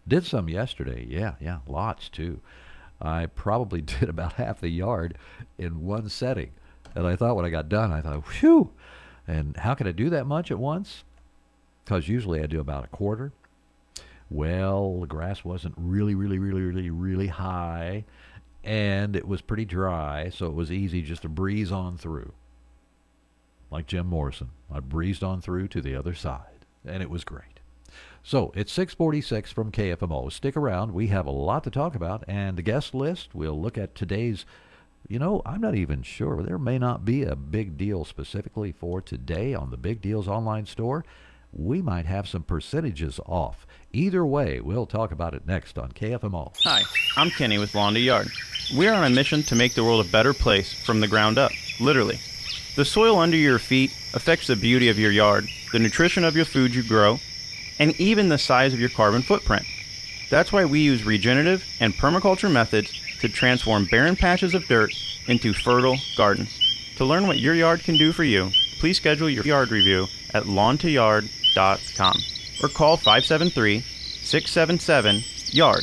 Did some yesterday. Yeah, lots too. I probably did about half the yard in one setting. And I thought when I got done, I thought, whew, and how can I do that much at once? Because usually I do about a quarter. Well, the grass wasn't really high. And it was pretty dry, so it was easy just to breeze on through. Like Jim Morrison, I breezed on through to the other side, and it was great. So it's 6:46 from KFMO. Stick around. We have a lot to talk about, and the guest list, we'll look at today's, you know, I'm not even sure. There may not be a big deal specifically for today on the Big Deals online store. We might have some percentages off. Either way, we'll talk about it next on KFMO. Hi, I'm Kenny with Lawn to Yard. We're on a mission to make the world a better place from the ground up, literally. The soil under your feet affects the beauty of your yard, the nutrition of your food you grow, and even the size of your carbon footprint. That's why we use regenerative and permaculture methods to transform barren patches of dirt into fertile gardens. To learn what your yard can do for you, please schedule your yard review at lawntoyard.com or call 573-677-YARD.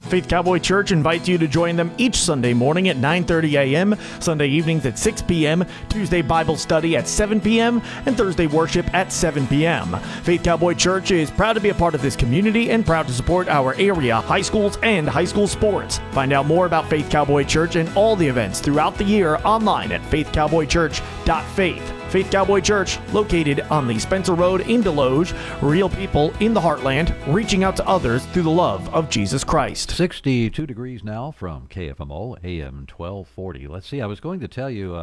Faith Cowboy Church invites you to join them each Sunday morning at 9:30 a.m., Sunday evenings at 6 p.m., Tuesday Bible study at 7 p.m., and Thursday worship at 7 p.m. Faith Cowboy Church is proud to be a part of this community and proud to support our area high schools and high school sports. Find out more about Faith Cowboy Church and all the events throughout the year online at faithcowboychurch.faith. Faith Cowboy Church, located on the Spencer Road in Desloge. Real people in the heartland, reaching out to others through the love of Jesus Christ. 62 degrees now from KFMO, AM 1240. Let's see, I was going to tell you,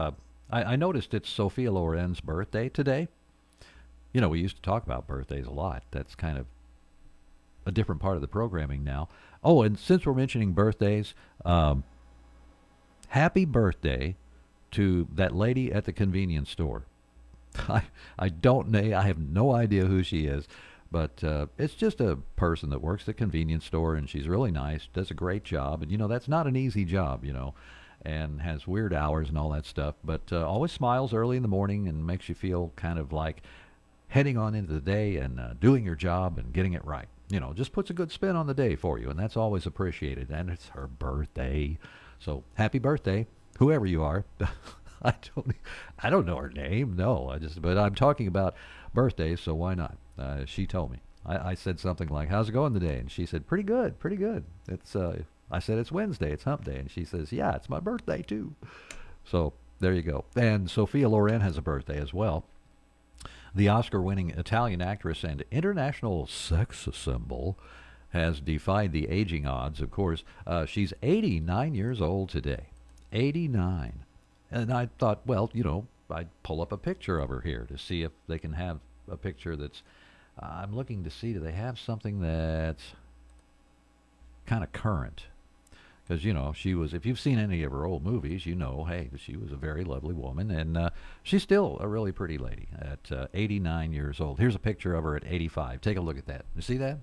I noticed it's Sophia Loren's birthday today. You know, we used to talk about birthdays a lot. That's kind of a different part of the programming now. Oh, and since we're mentioning birthdays, happy birthday to that lady at the convenience store. I don't know. I have no idea who she is, but it's just a person that works at the convenience store, and she's really nice, does a great job. And, you know, that's not an easy job, you know, and has weird hours and all that stuff, but always smiles early in the morning and makes you feel kind of like heading on into the day and doing your job and getting it right. You know, just puts a good spin on the day for you, and that's always appreciated. And it's her birthday. So happy birthday, whoever you are. I don't know her name. No, but I'm talking about birthdays, so why not? She told me. I said something like, "How's it going today?" And she said, "Pretty good." It's I said, "It's Wednesday. It's hump day." And she says, "Yeah, it's my birthday too." So there you go. And Sophia Loren has a birthday as well. The Oscar-winning Italian actress and international sex symbol has defied the aging odds. Of course, she's 89 years old today. 89. And I thought, well, you know, I'd pull up a picture of her here to see if they can have a picture that's, I'm looking to see, do they have something that's kind of current? Because, you know, she was, if you've seen any of her old movies, you know, hey, she was a very lovely woman, and she's still a really pretty lady at 89 years old. Here's a picture of her at 85. Take a look at that. You see that?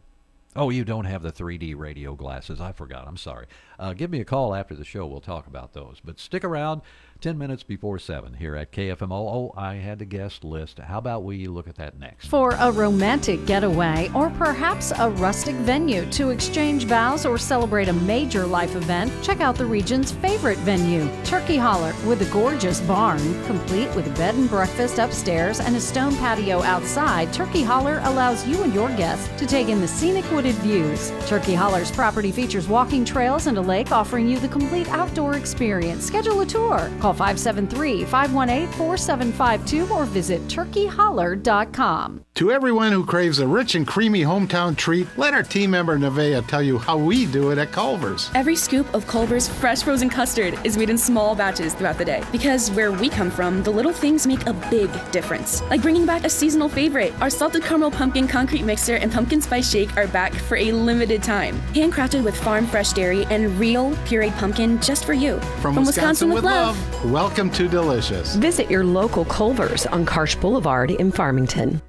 Oh, you don't have the 3D radio glasses. I forgot. I'm sorry. Give me a call after the show. We'll talk about those. But stick around 10 minutes before 7 here at KFMO. Oh, I had a guest list. How about we look at that next? For a romantic getaway or perhaps a rustic venue to exchange vows or celebrate a major life event, check out the region's favorite venue, Turkey Holler, with a gorgeous barn, complete with a bed and breakfast upstairs and a stone patio outside. Turkey Holler allows you and your guests to take in the scenic wood views. Turkey Holler's property features walking trails and a lake offering you the complete outdoor experience. Schedule a tour. Call 573-518-4752 or visit turkeyholler.com. To everyone who craves a rich and creamy hometown treat, let our team member Nevaeh tell you how we do it at Culver's. Every scoop of Culver's fresh frozen custard is made in small batches throughout the day, because where we come from, the little things make a big difference. Like bringing back a seasonal favorite. Our salted caramel pumpkin concrete mixer and pumpkin spice shake are back for a limited time. Handcrafted with farm fresh dairy and real pureed pumpkin just for you. From Wisconsin with love. Welcome to Delicious. Visit your local Culver's on Karsh Boulevard in Farmington.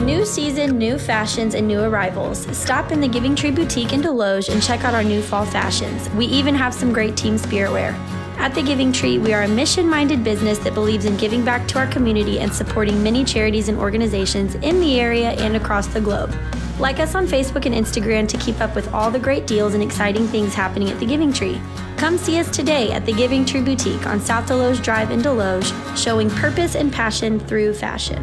New season, new fashions, and new arrivals. Stop in the Giving Tree Boutique in Desloge and check out our new fall fashions. We even have some great team spirit wear. At the Giving Tree, we are a mission-minded business that believes in giving back to our community and supporting many charities and organizations in the area and across the globe. Like us on Facebook and Instagram to keep up with all the great deals and exciting things happening at the Giving Tree. Come see us today at the Giving Tree Boutique on South Desloge Drive in Desloge, showing purpose and passion through fashion.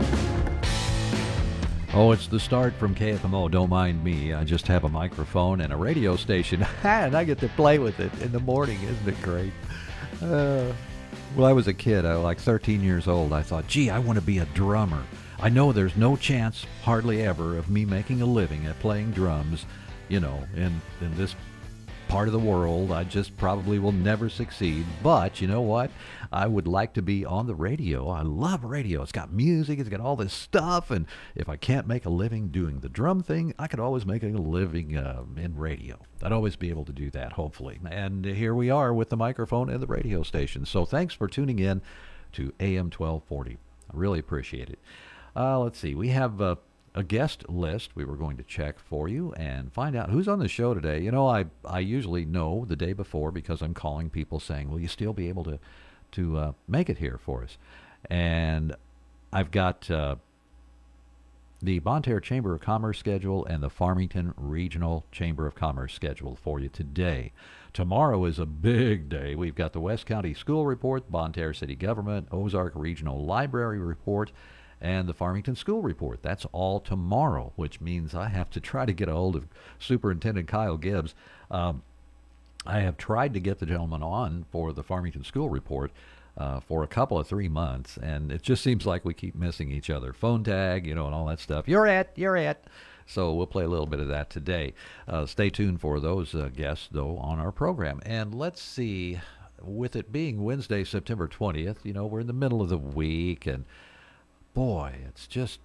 Oh, it's the start from KFMO. Don't mind me. I just have a microphone and a radio station, and I get to play with it in the morning. Isn't it great? Well, I was a kid. I was like 13 years old. I thought, gee, I want to be a drummer. I know there's no chance, hardly ever, of me making a living at playing drums, you know, in this part of the world. I just probably will never succeed. But you know what? I would like to be on the radio. I love radio. It's got music. It's got all this stuff. And if I can't make a living doing the drum thing, I could always make a living in radio. I'd always be able to do that, hopefully. And here we are with the microphone and the radio station. So thanks for tuning in to AM 1240. I really appreciate it. Let's see. We have a guest list we were going to check for you and find out who's on the show today. You know, I usually know the day before because I'm calling people saying, will you still be able to make it here for us? And I've got the Bonne Terre Chamber of Commerce schedule and the Farmington Regional Chamber of Commerce schedule for you today. Tomorrow is a big day. We've got the West County School Report, Bonne Terre City Government, Ozark Regional Library Report, and the Farmington School Report. That's all tomorrow, which means I have to try to get a hold of Superintendent Kyle Gibbs. I have tried to get the gentleman on for the Farmington School Report for a couple of 3 months, and it just seems like we keep missing each other. Phone tag, you know, and all that stuff. You're it. So we'll play a little bit of that today. Stay tuned for those guests, though, on our program. And let's see, with it being Wednesday, September 20th, you know, we're in the middle of the week, and boy, it's just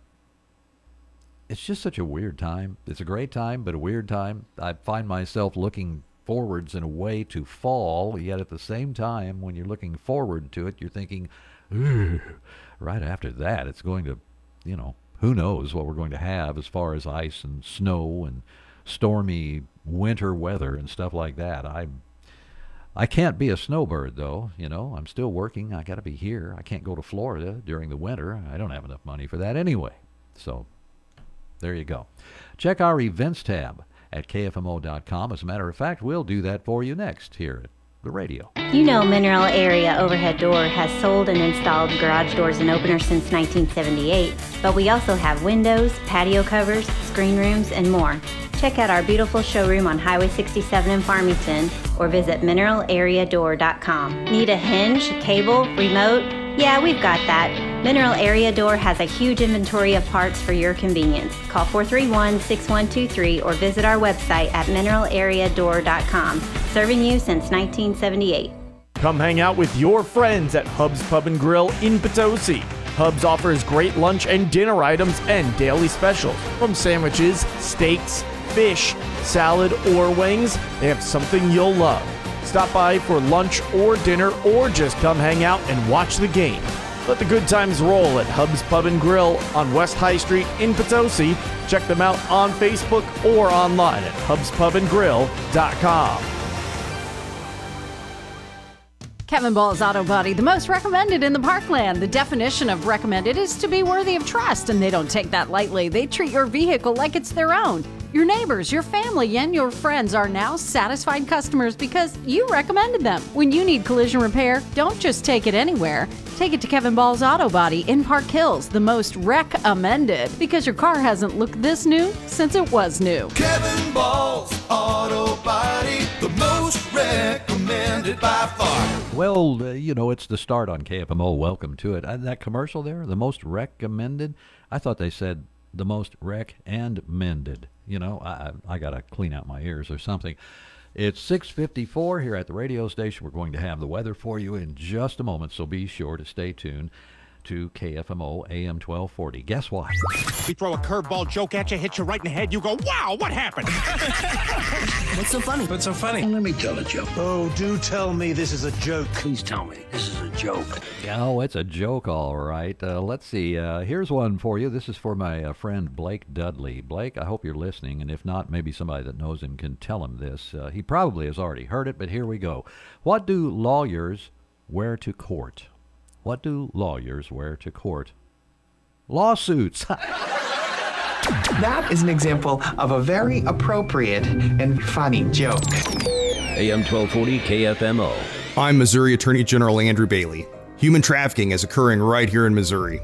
such a weird time. It's a great time, but a weird time. I find myself looking forwards in a way to fall, yet at the same time, when you're looking forward to it, you're thinking, right after that, it's going to, you know, who knows what we're going to have as far as ice and snow and stormy winter weather and stuff like that. I can't be a snowbird, though. You know, I'm still working. I got to be here. I can't go to Florida during the winter. I don't have enough money for that anyway. So there you go. Check our events tab at KFMO.com. As a matter of fact, we'll do that for you next here at the radio. You know, Mineral Area Overhead Door has sold and installed garage doors and openers since 1978, but we also have windows, patio covers, screen rooms, and more. Check out our beautiful showroom on Highway 67 in Farmington or visit mineralareadoor.com. Need a hinge, cable, remote? Yeah, we've got that. Mineral Area Door has a huge inventory of parts for your convenience. Call 431-6123 or visit our website at mineralareadoor.com. Serving you since 1978. Come hang out with your friends at Hub's Pub & Grill in Potosi. Hub's offers great lunch and dinner items and daily specials. From sandwiches, steaks, fish, salad, or wings, they have something you'll love. Stop by for lunch or dinner, or just come hang out and watch the game. Let the good times roll at Hub's Pub & Grill on West High Street in Potosi. Check them out on Facebook or online at hubspubandgrill.com. Kevin Ball's Auto Body, the most recommended in the parkland. The definition of recommended is to be worthy of trust, and they don't take that lightly. They treat your vehicle like it's their own. Your neighbors, your family, and your friends are now satisfied customers because you recommended them. When you need collision repair, don't just take it anywhere. Take it to Kevin Ball's Auto Body in Park Hills, the most recommended, because your car hasn't looked this new since it was new. Kevin Ball's Auto Body, the most recommended by far. Well, it's the start on KFMO. Welcome to it. That commercial there, the most recommended, I thought they said the most rec and mended. I got to clean out my ears or something. It's 6:54 here at the radio station. We're going to have the weather for you in just a moment, so be sure to stay tuned to KFMO AM 1240. Guess what? We throw a curveball joke at you, hit you right in the head. You go, wow, what happened? What's so funny? Well, let me tell a joke. Oh, do tell me this is a joke. Please tell me this is a joke. Oh, it's a joke, all right. Let's see. Here's one for you. This is for my friend Blake Dudley. Blake, I hope you're listening, and if not, maybe somebody that knows him can tell him this. He probably has already heard it, but here we go. What do lawyers wear to court? What do lawyers wear to court? Lawsuits. That is an example of a very appropriate and funny joke. AM 1240 KFMO. I'm Missouri Attorney General Andrew Bailey. Human trafficking is occurring right here in Missouri.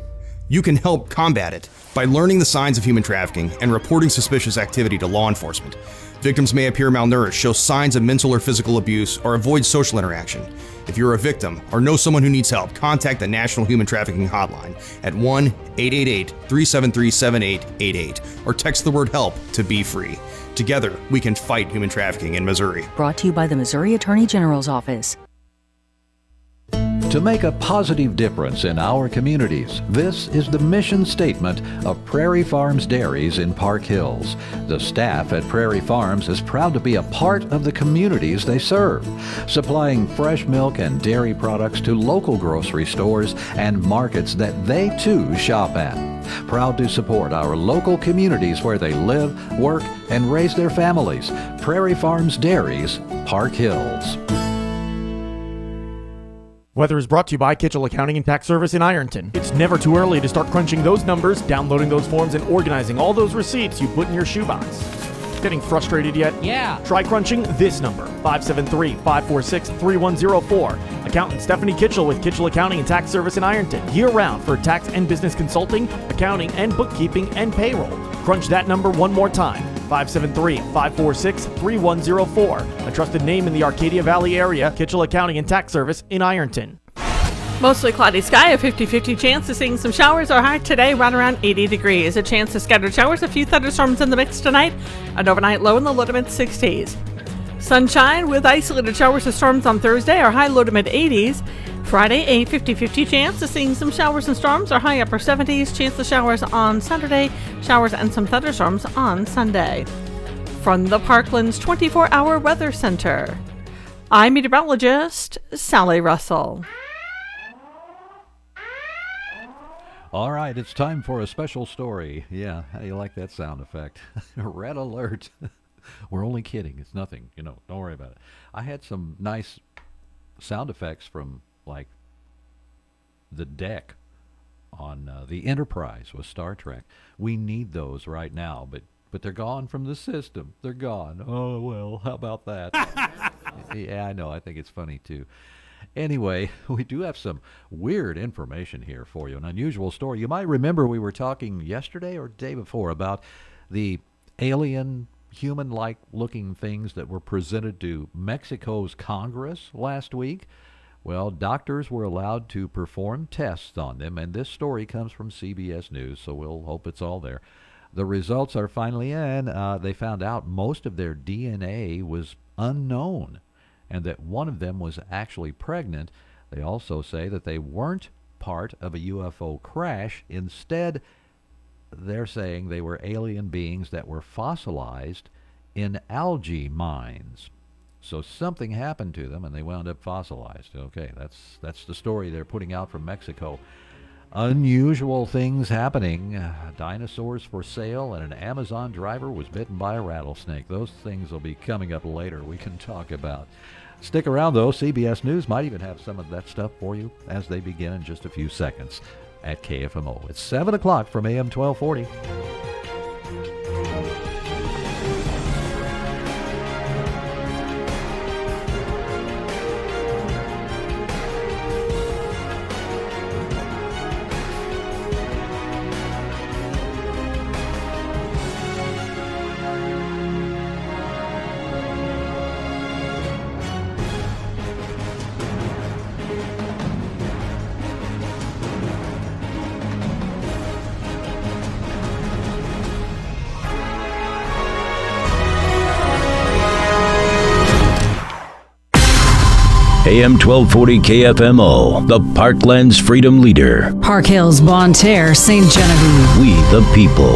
You can help combat it by learning the signs of human trafficking and reporting suspicious activity to law enforcement. Victims may appear malnourished, show signs of mental or physical abuse, or avoid social interaction. If you're a victim or know someone who needs help, contact the National Human Trafficking Hotline at 1-888-373-7888 or text the word HELP to Be Free. Together, we can fight human trafficking in Missouri. Brought to you by the Missouri Attorney General's Office. To make a positive difference in our communities, this is the mission statement of Prairie Farms Dairies in Park Hills. The staff at Prairie Farms is proud to be a part of the communities they serve, supplying fresh milk and dairy products to local grocery stores and markets that they too shop at. Proud to support our local communities where they live, work, and raise their families. Prairie Farms Dairies, Park Hills. Weather is brought to you by Kitchell Accounting and Tax Service in Ironton. It's never too early to start crunching those numbers, downloading those forms, and organizing all those receipts you put in your shoebox. Getting frustrated yet? Yeah. Try crunching this number, 573-546-3104. Accountant Stephanie Kitchell with Kitchell Accounting and Tax Service in Ironton, year-round for tax and business consulting, accounting and bookkeeping, and payroll. Crunch that number one more time, 573-546-3104. A trusted name in the Arcadia Valley area, Kitchell Accounting and Tax Service in Ironton. Mostly cloudy sky, a 50-50 chance of seeing some showers. Our high today right around 80 degrees. A chance of scattered showers, a few thunderstorms in the mix tonight. An overnight low in the low to mid 60s. Sunshine with isolated showers or storms on Thursday. Our high low to mid 80s. Friday, a 50-50 chance of seeing some showers and storms. Our high upper 70s. Chance of showers on Saturday. Showers and some thunderstorms on Sunday. From the Parklands 24-hour Weather Center, I'm meteorologist Sally Russell. All right, it's time for a special story. Yeah, how do you like that sound effect? Red alert. We're only kidding. It's nothing. Don't worry about it. I had some nice sound effects from, like, the deck on the Enterprise with Star Trek. We need those right now, but they're gone from the system. They're gone. Oh, well, how about that? Yeah, I know. I think it's funny, too. Anyway, we do have some weird information here for you, an unusual story. You might remember we were talking yesterday or day before about the alien, human-like looking things that were presented to Mexico's Congress last week. Well, doctors were allowed to perform tests on them, and this story comes from CBS News, so we'll hope it's all there. The results are finally in. They found out most of their DNA was unknown, and that one of them was actually pregnant. They also say that they weren't part of a UFO crash. Instead, they're saying they were alien beings that were fossilized in algae mines. So something happened to them, and they wound up fossilized. Okay, that's the story they're putting out from Mexico. Unusual things happening. Dinosaurs for sale, and an Amazon driver was bitten by a rattlesnake. Those things will be coming up later we can talk about. Stick around, though. CBS News might even have some of that stuff for you as they begin in just a few seconds at KFMO. It's 7 o'clock from AM 1240. AM 1240 KFMO, the Parkland's Freedom Leader. Park Hills, Bonne Terre, St. Genevieve. We the people.